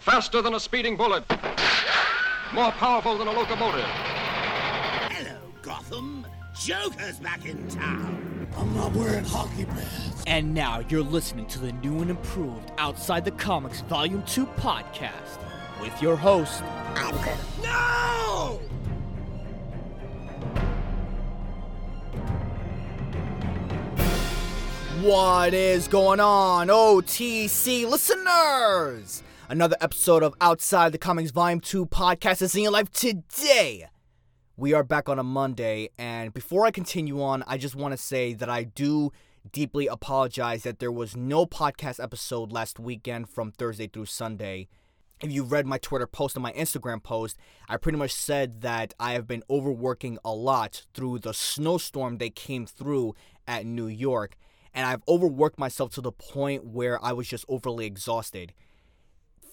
Faster than a speeding bullet. More powerful than a locomotive. Hello, Gotham. Joker's back in town. I'm not wearing hockey pads. And now you're listening to the new and improved Outside the Comics Volume 2 podcast with your host... Alvin. No! What is going on, OTC listeners? Another episode of Outside the Comics Volume 2 podcast is in your life today. We are back on a Monday, and before I continue on, I just want to say that I do deeply apologize that there was no podcast episode last weekend from Thursday through Sunday. If you read my Twitter post and my Instagram post, I pretty much said that I have been overworking a lot through the snowstorm that came through at New York, and I've overworked myself to the point where I was just overly exhausted.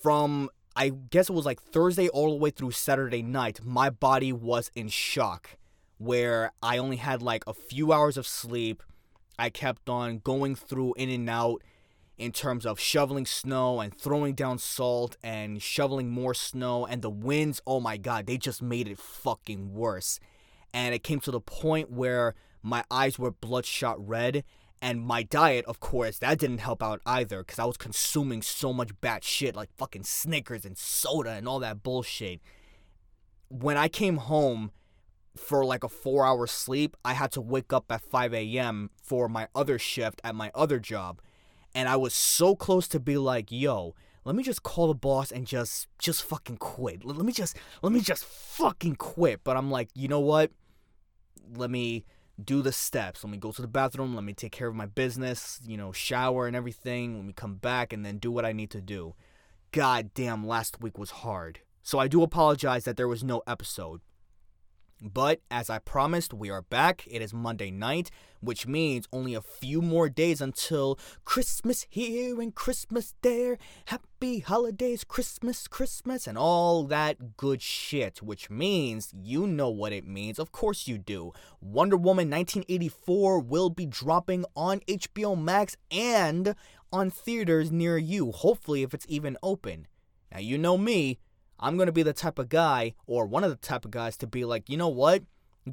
From, I guess it was like Thursday all the way through Saturday night, my body was in shock, where I only had like a few hours of sleep. I kept on going through in and out in terms of shoveling snow and throwing down salt and shoveling more snow, and the winds, oh my god, they just made it fucking worse. And it came to the point where my eyes were bloodshot red, and my diet, of course, that didn't help out either, because I was consuming so much bat shit, like fucking Snickers and soda and all that bullshit. When I came home for like a 4-hour sleep, I had to wake up at 5 a.m. for my other shift at my other job. And I was so close to be like, yo, let me just call the boss and just fucking quit. Let me just fucking quit. But I'm like, you know what? Let me... do the steps. Let me go to the bathroom. Let me take care of my business, you know, shower and everything. Let me come back and then do what I need to do. God damn, last week was hard. So I do apologize that there was no episode. But as I promised, we are back. It is Monday night, which means only a few more days until Christmas here and Christmas there. Happy holidays, Christmas, Christmas, and all that good shit, which means you know what it means. Of course you do. Wonder Woman 1984 will be dropping on HBO Max and on theaters near you, hopefully if it's even open. Now, you know me. I'm going to be the type of guy, or one of the type of guys, to be like, you know what?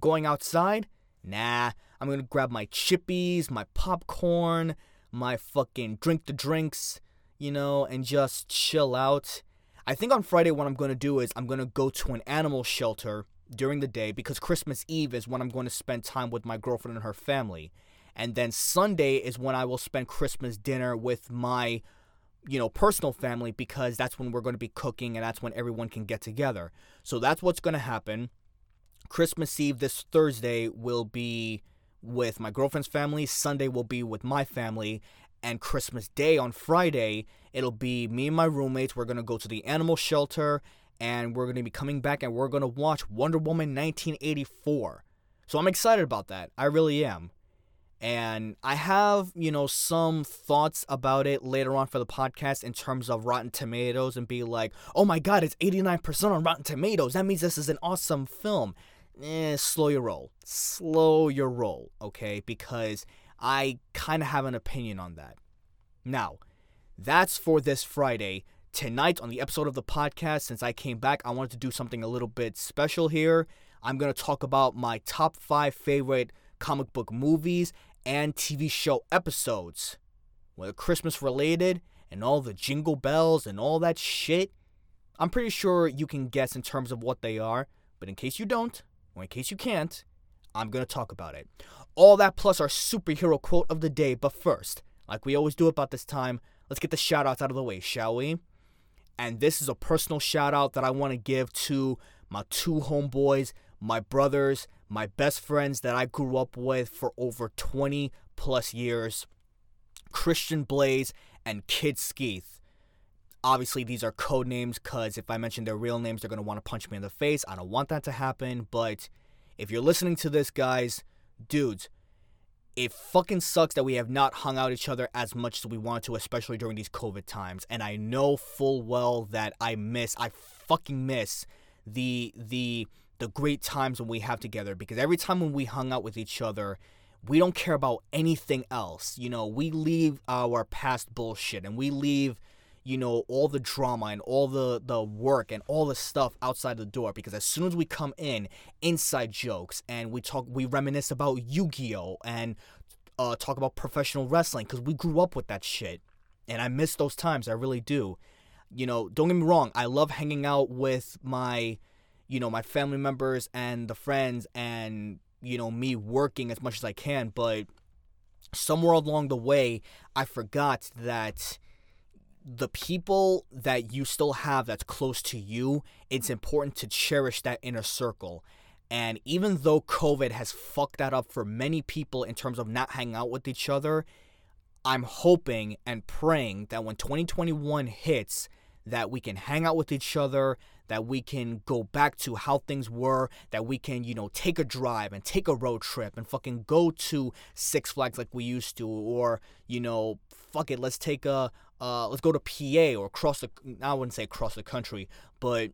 Going outside? Nah. I'm going to grab my chippies, my popcorn, my fucking drink the drinks, you know, and just chill out. I think on Friday what I'm going to do is I'm going to go to an animal shelter during the day, because Christmas Eve is when I'm going to spend time with my girlfriend and her family. And then Sunday is when I will spend Christmas dinner with my personal family, because that's when we're going to be cooking and that's when everyone can get together. So that's what's going to happen. Christmas Eve this Thursday will be with my girlfriend's family. Sunday will be with my family. And Christmas Day on Friday, it'll be me and my roommates. We're going to go to the animal shelter and we're going to be coming back and we're going to watch Wonder Woman 1984. So I'm excited about that. I really am. And I have, some thoughts about it later on for the podcast in terms of Rotten Tomatoes, and be like, oh my god, it's 89% on Rotten Tomatoes. That means this is an awesome film. Slow your roll. Slow your roll, okay? Because I kind of have an opinion on that. Now, that's for this Friday. Tonight on the episode of the podcast, since I came back, I wanted to do something a little bit special here. I'm going to talk about my top 5 favorite comic book movies and TV show episodes, whether Christmas related and all the jingle bells and all that shit. I'm pretty sure you can guess in terms of what they are, but in case you don't, or in case you can't, I'm going to talk about it. All that plus our superhero quote of the day, but first, like we always do about this time, let's get the shout outs out of the way, shall we? And this is a personal shout out that I want to give to my 2 homeboys, my brothers, my best friends that I grew up with for over 20 plus years, Christian Blaze and Kid Skeeth. Obviously, these are code names, because if I mention their real names, they're going to want to punch me in the face. I don't want that to happen, but if you're listening to this, guys, dudes, it fucking sucks that we have not hung out each other as much as we want to, especially during these COVID times. And I know full well that I fucking miss the great times when we have together, because every time when we hung out with each other, we don't care about anything else. We leave our past bullshit and we leave, you know, all the drama and all the work and all the stuff outside the door, because as soon as we come in, inside jokes, and we reminisce about Yu-Gi-Oh! And talk about professional wrestling, because we grew up with that shit. And I miss those times, I really do. You know, don't get me wrong, I love hanging out with my, you know, my family members and the friends and, you know, me working as much as I can, but somewhere along the way, I forgot that the people that you still have that's close to you, it's important to cherish that inner circle. And even though COVID has fucked that up for many people in terms of not hanging out with each other, I'm hoping and praying that when 2021 hits, that we can hang out with each other, that we can go back to how things were, that we can, you know, take a drive and take a road trip and fucking go to Six Flags like we used to, or, you know, fuck it, let's take a, let's go to PA or I wouldn't say across the country, but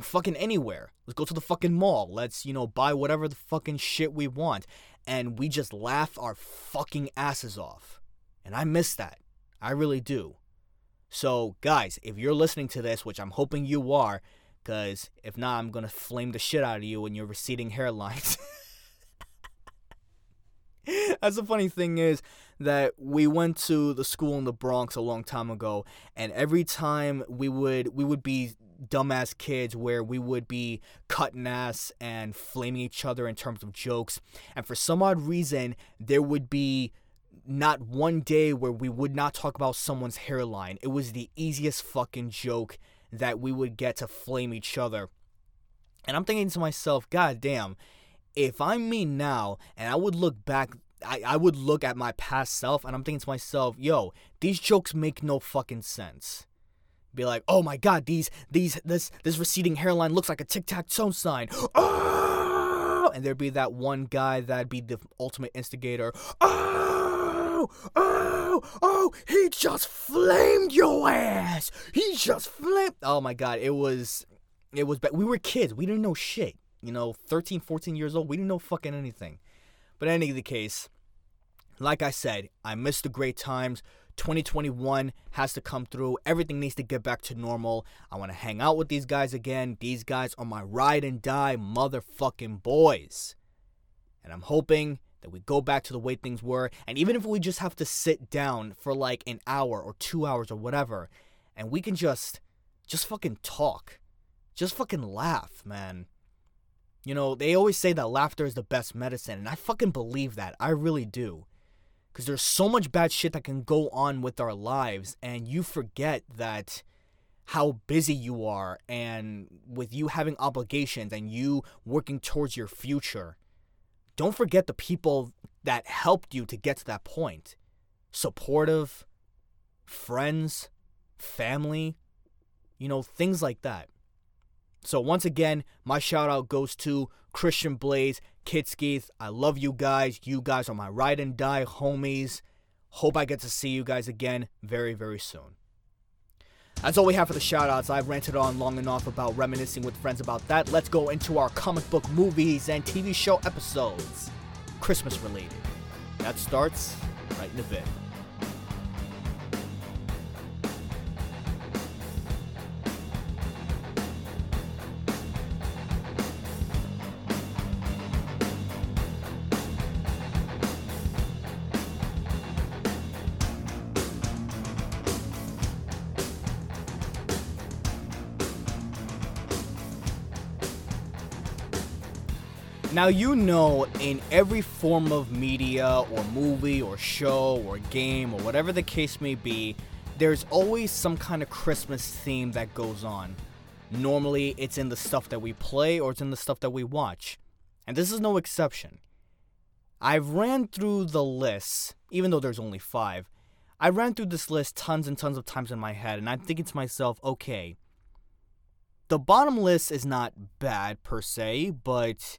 fucking anywhere. Let's go to the fucking mall. Let's, you know, buy whatever the fucking shit we want. And we just laugh our fucking asses off. And I miss that. I really do. So, guys, if you're listening to this, which I'm hoping you are, because if not, I'm going to flame the shit out of you and your receding hairlines. That's the funny thing is that we went to the school in the Bronx a long time ago, and every time we would be dumbass kids where we would be cutting ass and flaming each other in terms of jokes. And for some odd reason, there would be not one day where we would not talk about someone's hairline. It was the easiest fucking joke that we would get to flame each other. And I'm thinking to myself, God damn, if I'm me now and I would look back, I would look at my past self and I'm thinking to myself, yo, these jokes make no fucking sense. Be like, oh my God, this receding hairline looks like a tic-tac-toe sign. Oh! And there'd be that one guy that'd be the ultimate instigator. Oh! Oh, he just flamed your ass. He just flamed. Oh my God, it was bad. We were kids. We didn't know shit. You know, 13, 14 years old, we didn't know fucking anything. But in any case, like I said, I miss the great times. 2021 has to come through. Everything needs to get back to normal. I want to hang out with these guys again. These guys are my ride and die motherfucking boys. And I'm hoping that we go back to the way things were, and even if we just have to sit down for like an hour or 2 hours or whatever, and we can just fucking talk, just fucking laugh, man. You know, they always say that laughter is the best medicine, and I fucking believe that. I really do. Because there's so much bad shit that can go on with our lives, and you forget that how busy you are, and with you having obligations, and you working towards your future. Don't forget the people that helped you to get to that point. Supportive, friends, family, you know, things like that. So once again, my shout out goes to Christian Blaze, Kidskeith. I love you guys. You guys are my ride and die homies. Hope I get to see you guys again very, very soon. That's all we have for the shoutouts. I've ranted on long enough about reminiscing with friends about that. Let's go into our comic book movies and TV show episodes. Christmas related. That starts right in a bit. Now, you know, in every form of media or movie or show or game or whatever the case may be, there's always some kind of Christmas theme that goes on. Normally, it's in the stuff that we play or it's in the stuff that we watch. And this is no exception. I've ran through the list, even though there's only 5. I ran through this list tons and tons of times in my head, and I'm thinking to myself, okay, the bottom list is not bad per se, but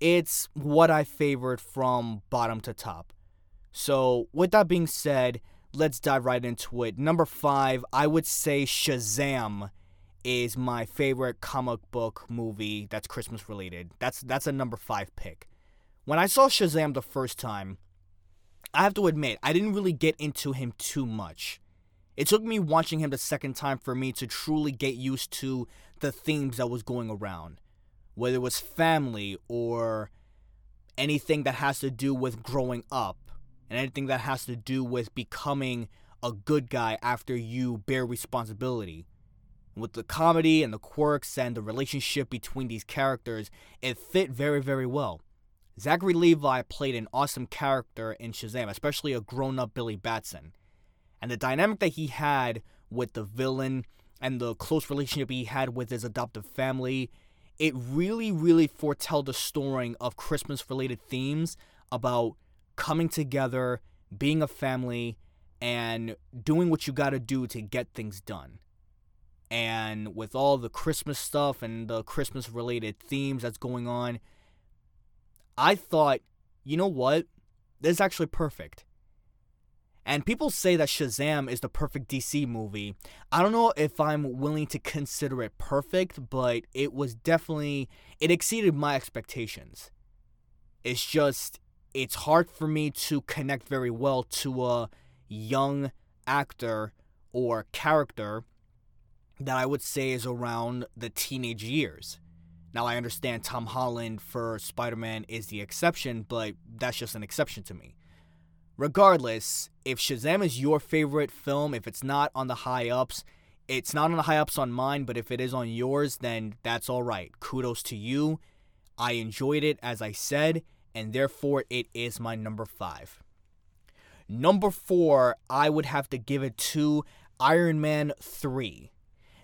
it's what I favored from bottom to top. So, with that being said, let's dive right into it. Number 5, I would say Shazam is my favorite comic book movie that's Christmas related. That's a number 5 pick. When I saw Shazam the first time, I have to admit, I didn't really get into him too much. It took me watching him the second time for me to truly get used to the themes that was going around, whether it was family or anything that has to do with growing up and anything that has to do with becoming a good guy after you bear responsibility. With the comedy and the quirks and the relationship between these characters, it fit very, very well. Zachary Levi played an awesome character in Shazam, especially a grown-up Billy Batson. And the dynamic that he had with the villain and the close relationship he had with his adoptive family, it really, really foretelled the story of Christmas-related themes about coming together, being a family, and doing what you gotta do to get things done. And with all the Christmas stuff and the Christmas-related themes that's going on, I thought, you know what? This is actually perfect. And people say that Shazam is the perfect DC movie. I don't know if I'm willing to consider it perfect, but it was definitely... it exceeded my expectations. It's just... it's hard for me to connect very well to a young actor or character that I would say is around the teenage years. Now, I understand Tom Holland for Spider-Man is the exception, but that's just an exception to me. Regardless, if Shazam is your favorite film, if it's not on the high ups, it's not on the high ups on mine, but if it is on yours, then that's all right. Kudos to you. I enjoyed it, as I said, and therefore it is my number 5. Number 4, I would have to give it to Iron Man 3.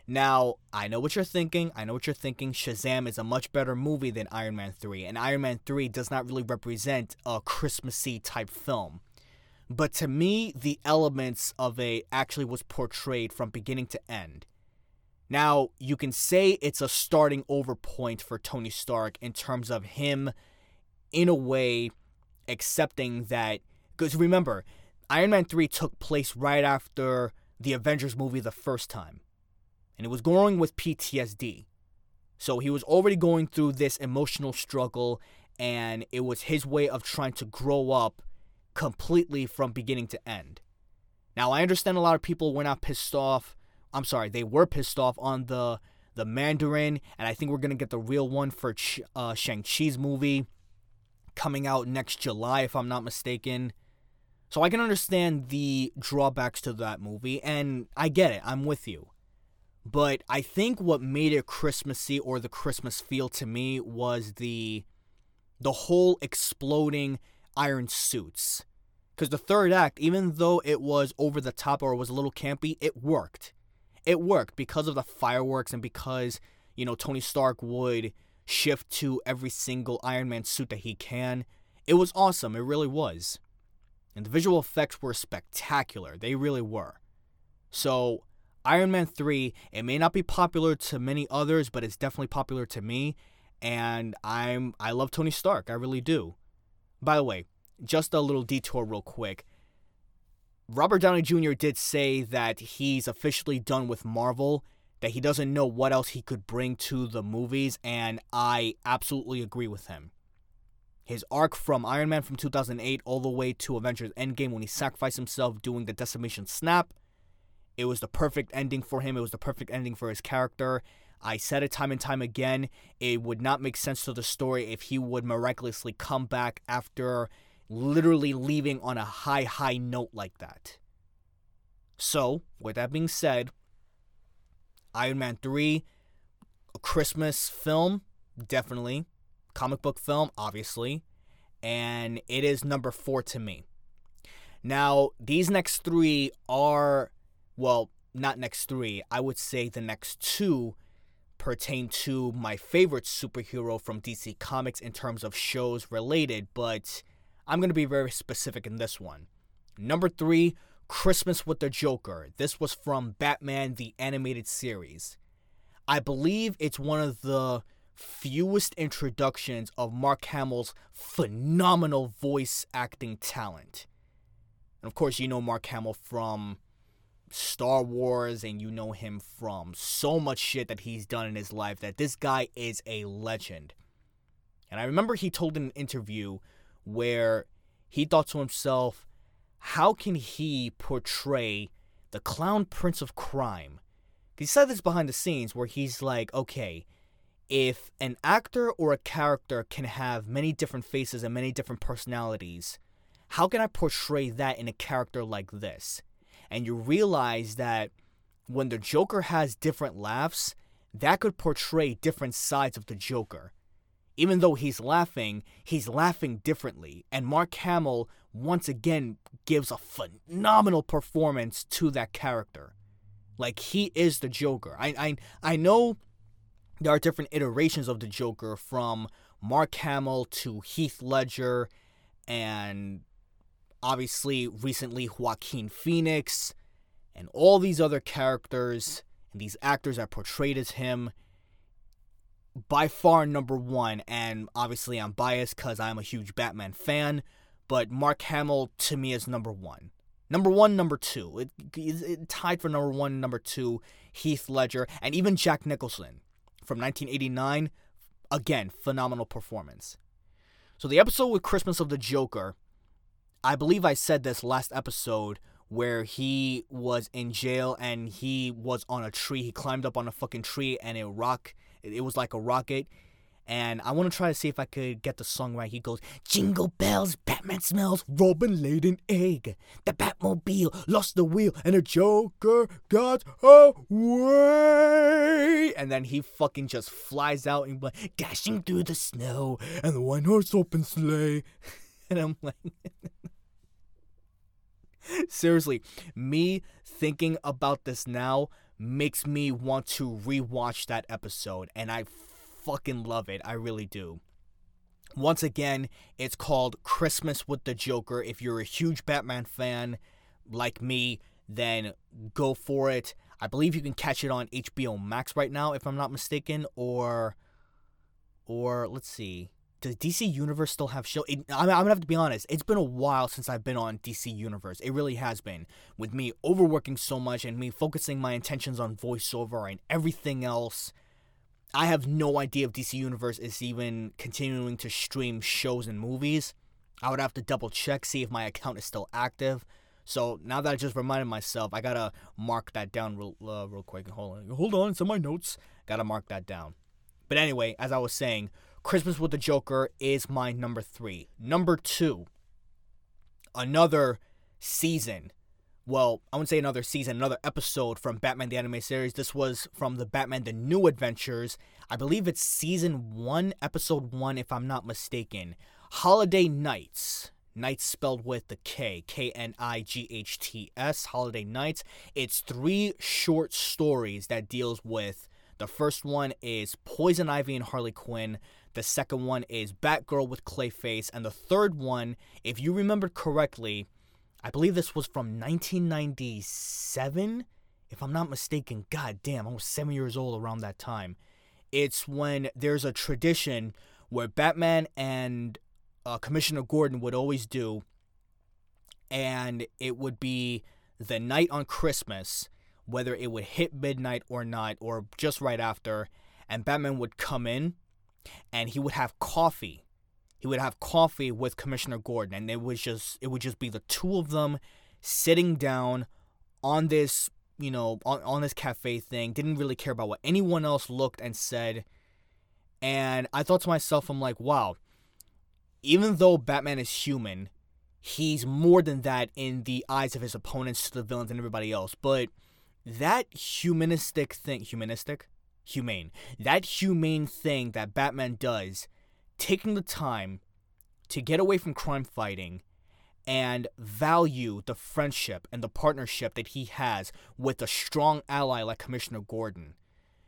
Now, I know what you're thinking. Shazam is a much better movie than Iron Man 3. And Iron Man 3 does not really represent a Christmassy type film. But to me, the elements of it actually was portrayed from beginning to end. Now, you can say it's a starting over point for Tony Stark in terms of him, in a way, accepting that... because remember, Iron Man 3 took place right after the Avengers movie the first time. And it was going with PTSD. So he was already going through this emotional struggle. And it was his way of trying to grow up completely from beginning to end. Now, I understand a lot of people were not pissed off. I'm sorry, they were pissed off on the Mandarin. And I think we're going to get the real one for Shang-Chi's movie coming out next July, if I'm not mistaken. So I can understand the drawbacks to that movie. And I get it. I'm with you. But I think what made it Christmassy, or the Christmas feel to me, was the whole exploding iron suits. Because the third act, even though it was over the top or it was a little campy, it worked. It worked because of the fireworks and because, you know, Tony Stark would shift to every single Iron Man suit that he can. It was awesome. It really was. And the visual effects were spectacular. They really were. So... Iron Man 3, it may not be popular to many others, but it's definitely popular to me, and I love Tony Stark, I really do. By the way, just a little detour real quick. Robert Downey Jr. did say that he's officially done with Marvel, that he doesn't know what else he could bring to the movies, and I absolutely agree with him. His arc from Iron Man from 2008 all the way to Avengers Endgame, when he sacrificed himself doing the decimation snap, it was the perfect ending for him. It was the perfect ending for his character. I said it time and time again. It would not make sense to the story if he would miraculously come back after literally leaving on a high, high note like that. So, with that being said, Iron Man 3, a Christmas film, definitely. Comic book film, obviously. And it is number 4 to me. Now, these next three are... well, not next three. I would say the next two pertain to my favorite superhero from DC Comics in terms of shows related, but I'm going to be very specific in this one. Number 3, Christmas with the Joker. This was from Batman the Animated Series. I believe it's one of the fewest introductions of Mark Hamill's phenomenal voice acting talent. And of course, you know Mark Hamill from... Star Wars, and you know him from so much shit that he's done in his life, that this guy is a legend. And I remember he told in an interview where he thought to himself, how can he portray the Clown Prince of Crime. He said this behind the scenes where he's like, okay, if an actor or a character can have many different faces and many different personalities, how can I portray that in a character like this? And you realize that when the Joker has different laughs, that could portray different sides of the Joker. Even though he's laughing differently. And Mark Hamill, once again, gives a phenomenal performance to that character. Like, he is the Joker. I know there are different iterations of the Joker, from Mark Hamill to Heath Ledger, and obviously, recently, Joaquin Phoenix, and all these other characters, and these actors are portrayed as him. By far number one, and obviously I'm biased because I'm a huge Batman fan, but Mark Hamill to me is number one. Number one, number two. It tied for number one, number two, Heath Ledger, and even Jack Nicholson from 1989. Again, phenomenal performance. So the episode with Christmas of the Joker, I believe I said this last episode, where he was in jail and he was on a tree. He climbed up on a fucking tree and it was like a rocket. And I want to try to see if I could get the song right. He goes, "Jingle bells, Batman smells, Robin laid an egg. The Batmobile lost the wheel and the Joker got away." And then he fucking just flies out and like, dashing through the snow and the one horse open sleigh. And I'm like... Seriously, me thinking about this now makes me want to rewatch that episode, and I fucking love it. I really do. Once again, it's called Christmas with the Joker. If you're a huge Batman fan like me, then go for it. I believe you can catch it on HBO Max right now, if I'm not mistaken, or let's see. Does DC Universe still have show? I'm going to have to be honest. It's been a while since I've been on DC Universe. It really has been. With me overworking so much and me focusing my intentions on voiceover and everything else, I have no idea if DC Universe is even continuing to stream shows and movies. I would have to double check, see if my account is still active. So now that I just reminded myself, I got to mark that down real quick. Hold on, it's in my notes. Got to mark that down. But anyway, as I was saying, Christmas with the Joker is my number three. Number two, another season. Well, I wouldn't say another season, another episode from Batman the Animated Series. This was from the Batman the New Adventures. I believe it's season one, episode one, if I'm not mistaken. Holiday Nights. Nights spelled with the K. Knights. Holiday Nights. It's three short stories that deals with... The first one is Poison Ivy and Harley Quinn. The second one is Batgirl with Clayface. And the third one, if you remember correctly, I believe this was from 1997, if I'm not mistaken. God damn, I was 7 years old around that time. It's when there's a tradition where Batman and Commissioner Gordon would always do. And it would be the night on Christmas, whether it would hit midnight or not, or just right after, and Batman would come in, and he would have coffee. He would have coffee with Commissioner Gordon, and it would just be the two of them sitting down on this, you know, on this cafe thing. Didn't really care about what anyone else looked and said. And I thought to myself, I'm like, wow, even though Batman is human, he's more than that in the eyes of his opponents, to the villains, and everybody else. But that humane thing that Batman does, taking the time to get away from crime fighting and value the friendship and the partnership that he has with a strong ally like Commissioner Gordon.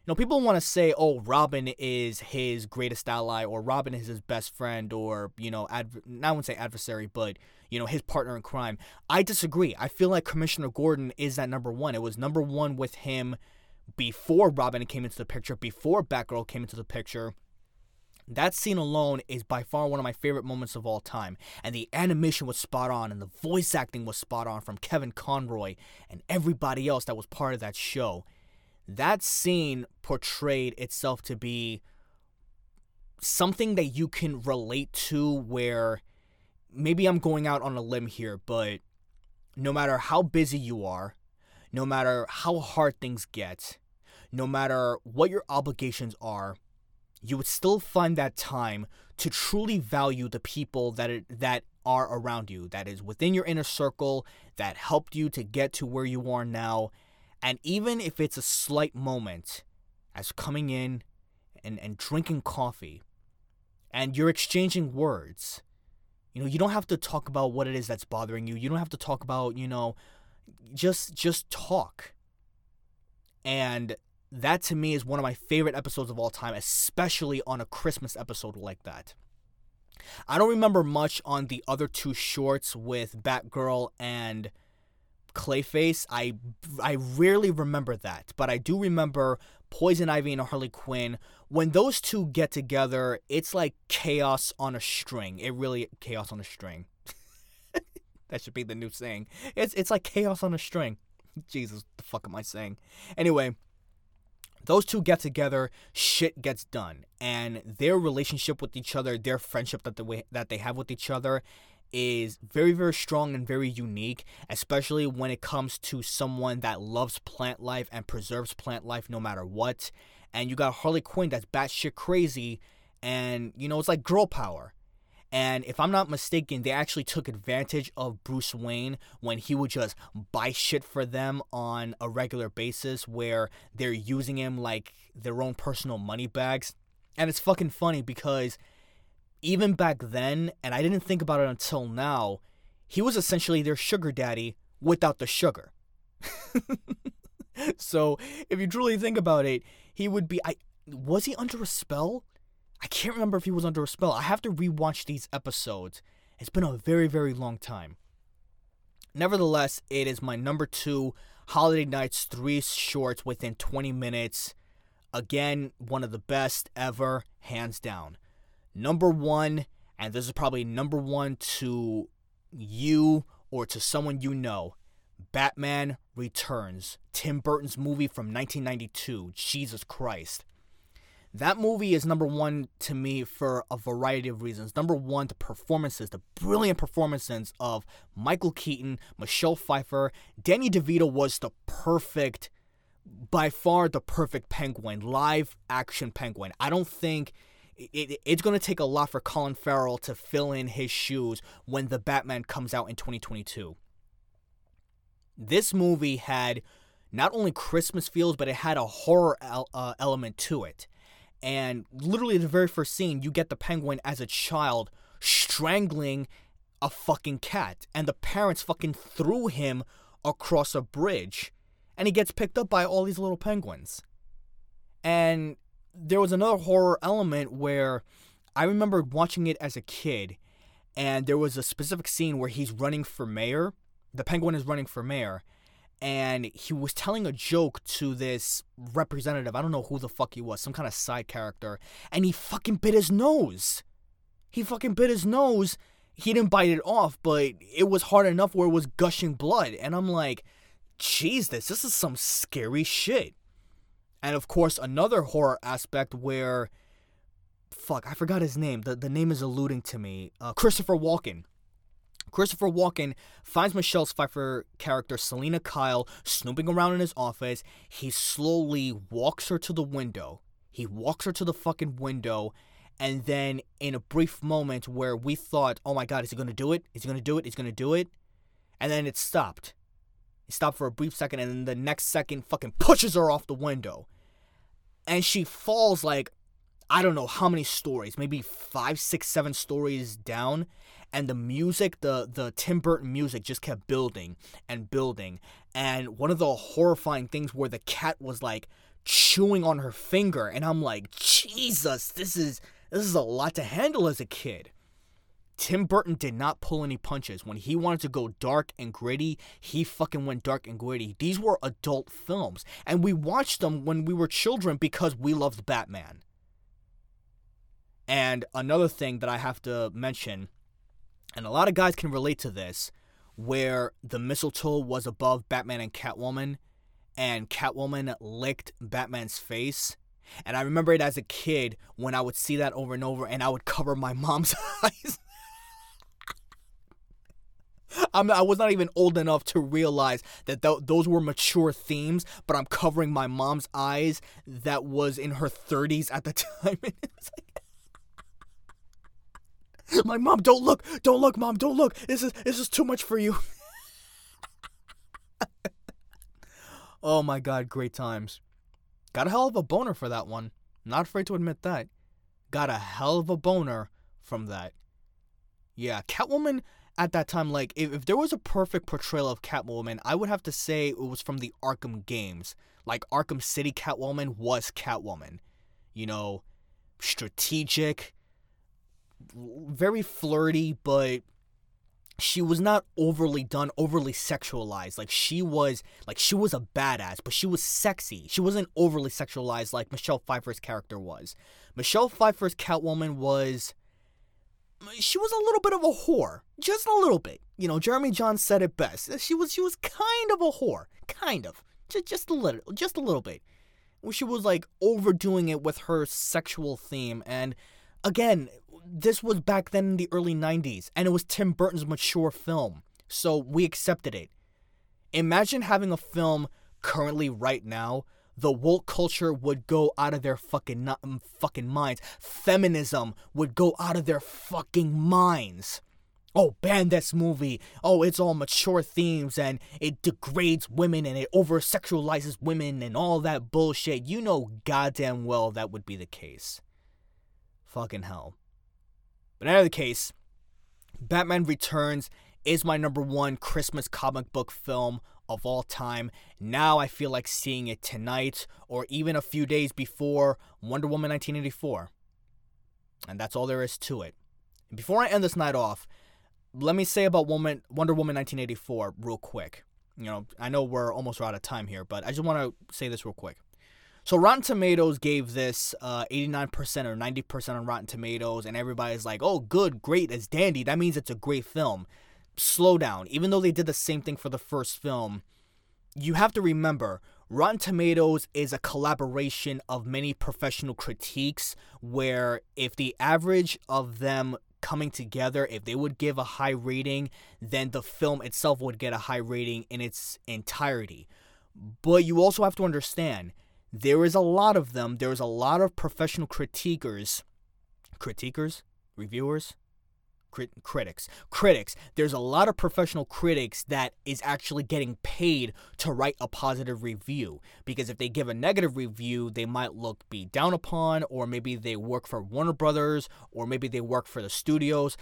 You know, people want to say, oh, Robin is his greatest ally, or Robin is his best friend, or, you know, I wouldn't say adversary, but, you know, his partner in crime. I disagree. I feel like Commissioner Gordon is that number one. It was number one with him before Robin came into the picture, before Batgirl came into the picture. That scene alone is by far one of my favorite moments of all time. And the animation was spot on, and the voice acting was spot on from Kevin Conroy and everybody else that was part of that show. That scene portrayed itself to be something that you can relate to, where maybe I'm going out on a limb here, but no matter how busy you are, no matter how hard things get, no matter what your obligations are, you would still find that time to truly value the people that are around you, that is within your inner circle, that helped you to get to where you are now. And even if it's a slight moment, as coming in and drinking coffee, and you're exchanging words, you know, you don't have to talk about what it is that's bothering you. You don't have to talk about, you know, just talk. And that to me is one of my favorite episodes of all time, especially on a Christmas episode like that. I don't remember much on the other two shorts with Batgirl and Clayface. I rarely remember that, but I do remember Poison Ivy and Harley Quinn. When those two get together, it's like chaos on a string. Chaos on a string. That should be the new saying. It's like chaos on a string. Jesus, the fuck am I saying? Anyway, those two get together, shit gets done. And their relationship with each other, their friendship that they have with each other is very, very strong and very unique, especially when it comes to someone that loves plant life and preserves plant life no matter what. And you got Harley Quinn that's batshit crazy, and, you know, it's like girl power. And if I'm not mistaken, they actually took advantage of Bruce Wayne when he would just buy shit for them on a regular basis, where they're using him like their own personal money bags. And it's fucking funny because even back then, and I didn't think about it until now, he was essentially their sugar daddy without the sugar. So if you truly think about it, he would be... was he under a spell? I can't remember if he was under a spell. I have to rewatch these episodes. It's been a very, very long time. Nevertheless, it is my number 2 Holiday Nights, 3 shorts within 20 minutes. Again, one of the best ever, hands down. Number 1, and this is probably number 1 to you or to someone you know, Batman Returns, Tim Burton's movie from 1992. Jesus Christ. That movie is number 1 to me for a variety of reasons. Number 1, the performances, the brilliant performances of Michael Keaton, Michelle Pfeiffer. Danny DeVito was the perfect, by far the perfect Penguin, live action Penguin. I don't think... It's going to take a lot for Colin Farrell to fill in his shoes when The Batman comes out in 2022. This movie had not only Christmas feels, but it had a horror element to it. And literally the very first scene, you get the Penguin as a child strangling a fucking cat. And the parents fucking threw him across a bridge. And he gets picked up by all these little penguins. And... there was another horror element where I remember watching it as a kid, and there was a specific scene where he's running for mayor. The Penguin is running for mayor, and he was telling a joke to this representative. I don't know who the fuck he was, some kind of side character, and he fucking bit his nose. He didn't bite it off, but it was hard enough where it was gushing blood. And I'm like, jeez, this is some scary shit. And, of course, another horror aspect where, I forgot his name. The name is eluding to me. Christopher Walken. Christopher Walken finds Michelle Pfeiffer's character, Selena Kyle, snooping around in his office. He slowly walks her to the window. And then, in a brief moment where we thought, oh, my God, is he going to do it? And then it stopped. It stopped for a brief second, and then the next second fucking pushes her off the window. And she falls like, I don't know how many stories, maybe 5, 6, 7 stories down. And the music, the Tim Burton music just kept building and building. And one of the horrifying things where the cat was like chewing on her finger. And I'm like, Jesus, this is a lot to handle as a kid. Tim Burton did not pull any punches. When he wanted to go dark and gritty, he fucking went dark and gritty. These were adult films, and we watched them when we were children because we loved Batman. And another thing that I have to mention, and a lot of guys can relate to this, where the mistletoe was above Batman and Catwoman licked Batman's face. And I remember it as a kid when I would see that over and over, and I would cover my mom's eyes. I was not even old enough to realize that those were mature themes, but I'm covering my mom's eyes that was in her 30s at the time. And it was like, my mom, don't look, mom, don't look. This is too much for you. Oh my God, great times. Got a hell of a boner for that one. Not afraid to admit that. Got a hell of a boner from that. Yeah, Catwoman at that time, like, if there was a perfect portrayal of Catwoman, I would have to say it was from the Arkham games. Like, Arkham City Catwoman was Catwoman. You know, strategic, very flirty, but she was not overly done, overly sexualized. Like, she was a badass, but she was sexy. She wasn't overly sexualized like Michelle Pfeiffer's character was. Michelle Pfeiffer's Catwoman was... she was a little bit of a whore. Just a little bit. You know, Jeremy John said it best. She was kind of a whore. Kind of. Just a little bit. She was, like, overdoing it with her sexual theme. And, again, this was back then in the early 90s. And it was Tim Burton's mature film. So we accepted it. Imagine having a film currently right now. The woke culture would go out of their fucking minds. Feminism would go out of their fucking minds. Oh, ban this movie. Oh, it's all mature themes and it degrades women and it over-sexualizes women and all that bullshit. You know goddamn well that would be the case. Fucking hell. But in either case, Batman Returns is my number 1 Christmas comic book film of all time. Now I feel like seeing it tonight or even a few days before Wonder Woman 1984. And that's all there is to it. And before I end this night off, let me say about Wonder Woman 1984 real quick. You know, I know we're almost out of time here, but I just want to say this real quick. So Rotten Tomatoes gave this 89% or 90% on Rotten Tomatoes, and everybody's like, oh, good, great, it's dandy. That means it's a great film. Slow down. Even though they did the same thing for the first film, you have to remember, Rotten Tomatoes is a collaboration of many professional critiques, where if the average of them coming together, if they would give a high rating, then the film itself would get a high rating in its entirety. But you also have to understand, there is a lot of them, there is a lot of professional critics. There's a lot of professional critics that is actually getting paid to write a positive review, because if they give a negative review, they might be down upon, or maybe they work for Warner Brothers, or maybe they work for the studios.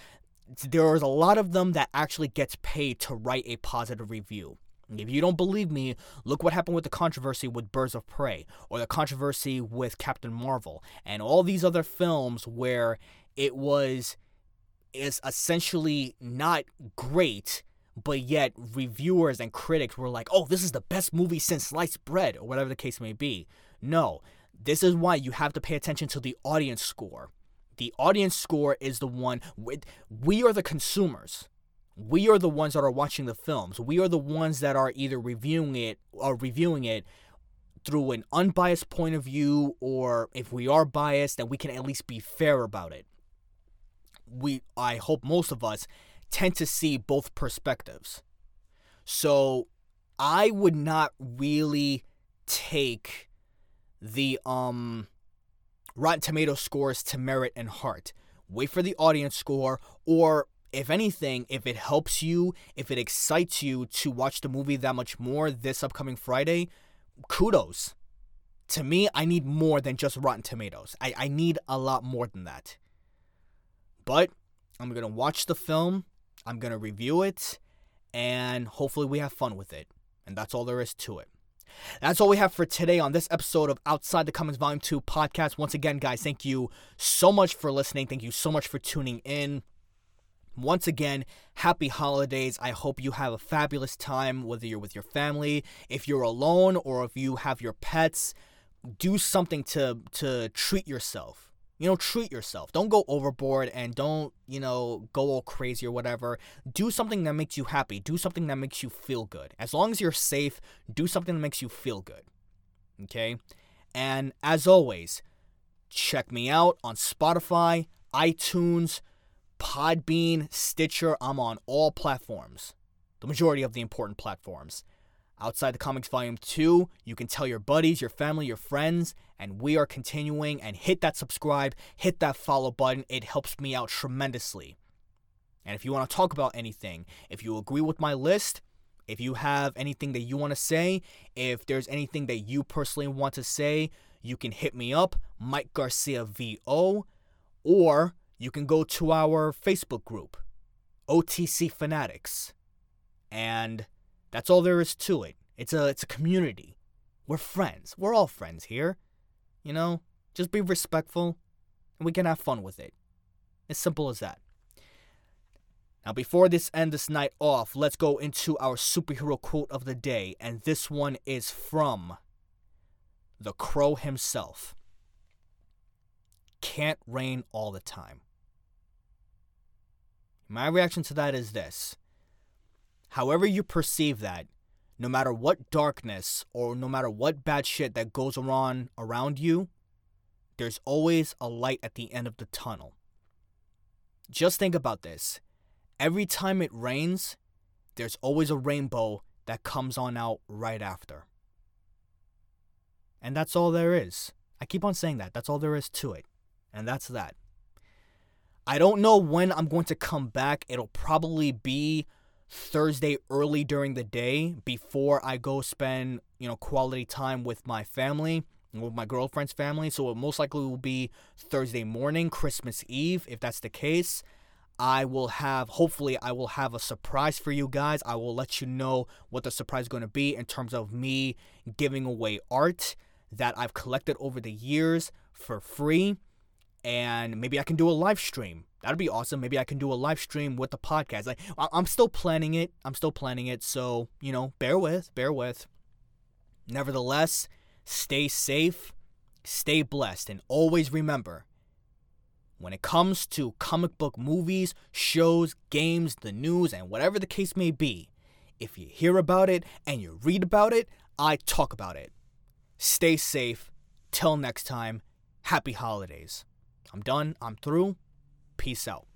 There is a lot of them that actually gets paid to write a positive review. If you don't believe me, look what happened with the controversy with Birds of Prey, or the controversy with Captain Marvel, and all these other films where it was... is essentially not great, but yet reviewers and critics were like, oh, this is the best movie since sliced bread, or whatever the case may be. No, this is why you have to pay attention to the audience score. The audience score is the one, we are the consumers. We are the ones that are watching the films. We are the ones that are either reviewing it through an unbiased point of view, or if we are biased, then we can at least be fair about it. I hope most of us tend to see both perspectives. So I would not really take the Rotten Tomatoes scores to merit and heart. Wait for the audience score, or if anything, if it helps you, if it excites you to watch the movie that much more this upcoming Friday, kudos. To me, I need more than just Rotten Tomatoes. I need a lot more than that. But I'm going to watch the film, I'm going to review it, and hopefully we have fun with it. And that's all there is to it. That's all we have for today on this episode of Outside the Comics Volume 2 podcast. Once again, guys, thank you so much for listening. Thank you so much for tuning in. Once again, happy holidays. I hope you have a fabulous time, whether you're with your family, if you're alone, or if you have your pets. Do something to treat yourself. You know, treat yourself. Don't go overboard and don't, you know, go all crazy or whatever. Do something that makes you happy. Do something that makes you feel good. As long as you're safe, do something that makes you feel good. Okay? And as always, check me out on Spotify, iTunes, Podbean, Stitcher. I'm on all platforms. the majority of the important platforms. Outside the Comics Volume 2, you can tell your buddies, your family, your friends, and we are continuing, and hit that subscribe, hit that follow button, it helps me out tremendously. And if you want to talk about anything, if you agree with my list, if you have anything that you want to say, if there's anything that you personally want to say, you can hit me up, Mike Garcia VO, or you can go to our Facebook group, OTC Fanatics, and that's all there is to it. It's a community. We're friends. We're all friends here. You know, just be respectful, and we can have fun with it. As simple as that. Now, before this end this night off, let's go into our superhero quote of the day, and this one is from the Crow himself. Can't rain all the time. My reaction to that is this. However you perceive that, no matter what darkness or no matter what bad shit that goes on around you, there's always a light at the end of the tunnel. Just think about this. Every time it rains, there's always a rainbow that comes on out right after. And that's all there is. I keep on saying that. That's all there is to it. And that's that. I don't know when I'm going to come back. It'll probably be Thursday early during the day before I go spend, quality time with my family, with my girlfriend's family. So it most likely will be Thursday morning, Christmas Eve, if that's the case. I will have a surprise for you guys. I will let you know what the surprise is going to be in terms of me giving away art that I've collected over the years for free. And maybe I can do a live stream. That'd be awesome. Maybe I can do a live stream with the podcast. Like, I'm still planning it. So, bear with. Nevertheless, stay safe, stay blessed, and always remember, when it comes to comic book movies, shows, games, the news, and whatever the case may be, if you hear about it and you read about it, I talk about it. Stay safe. Till next time, happy holidays. I'm done. I'm through. Peace out.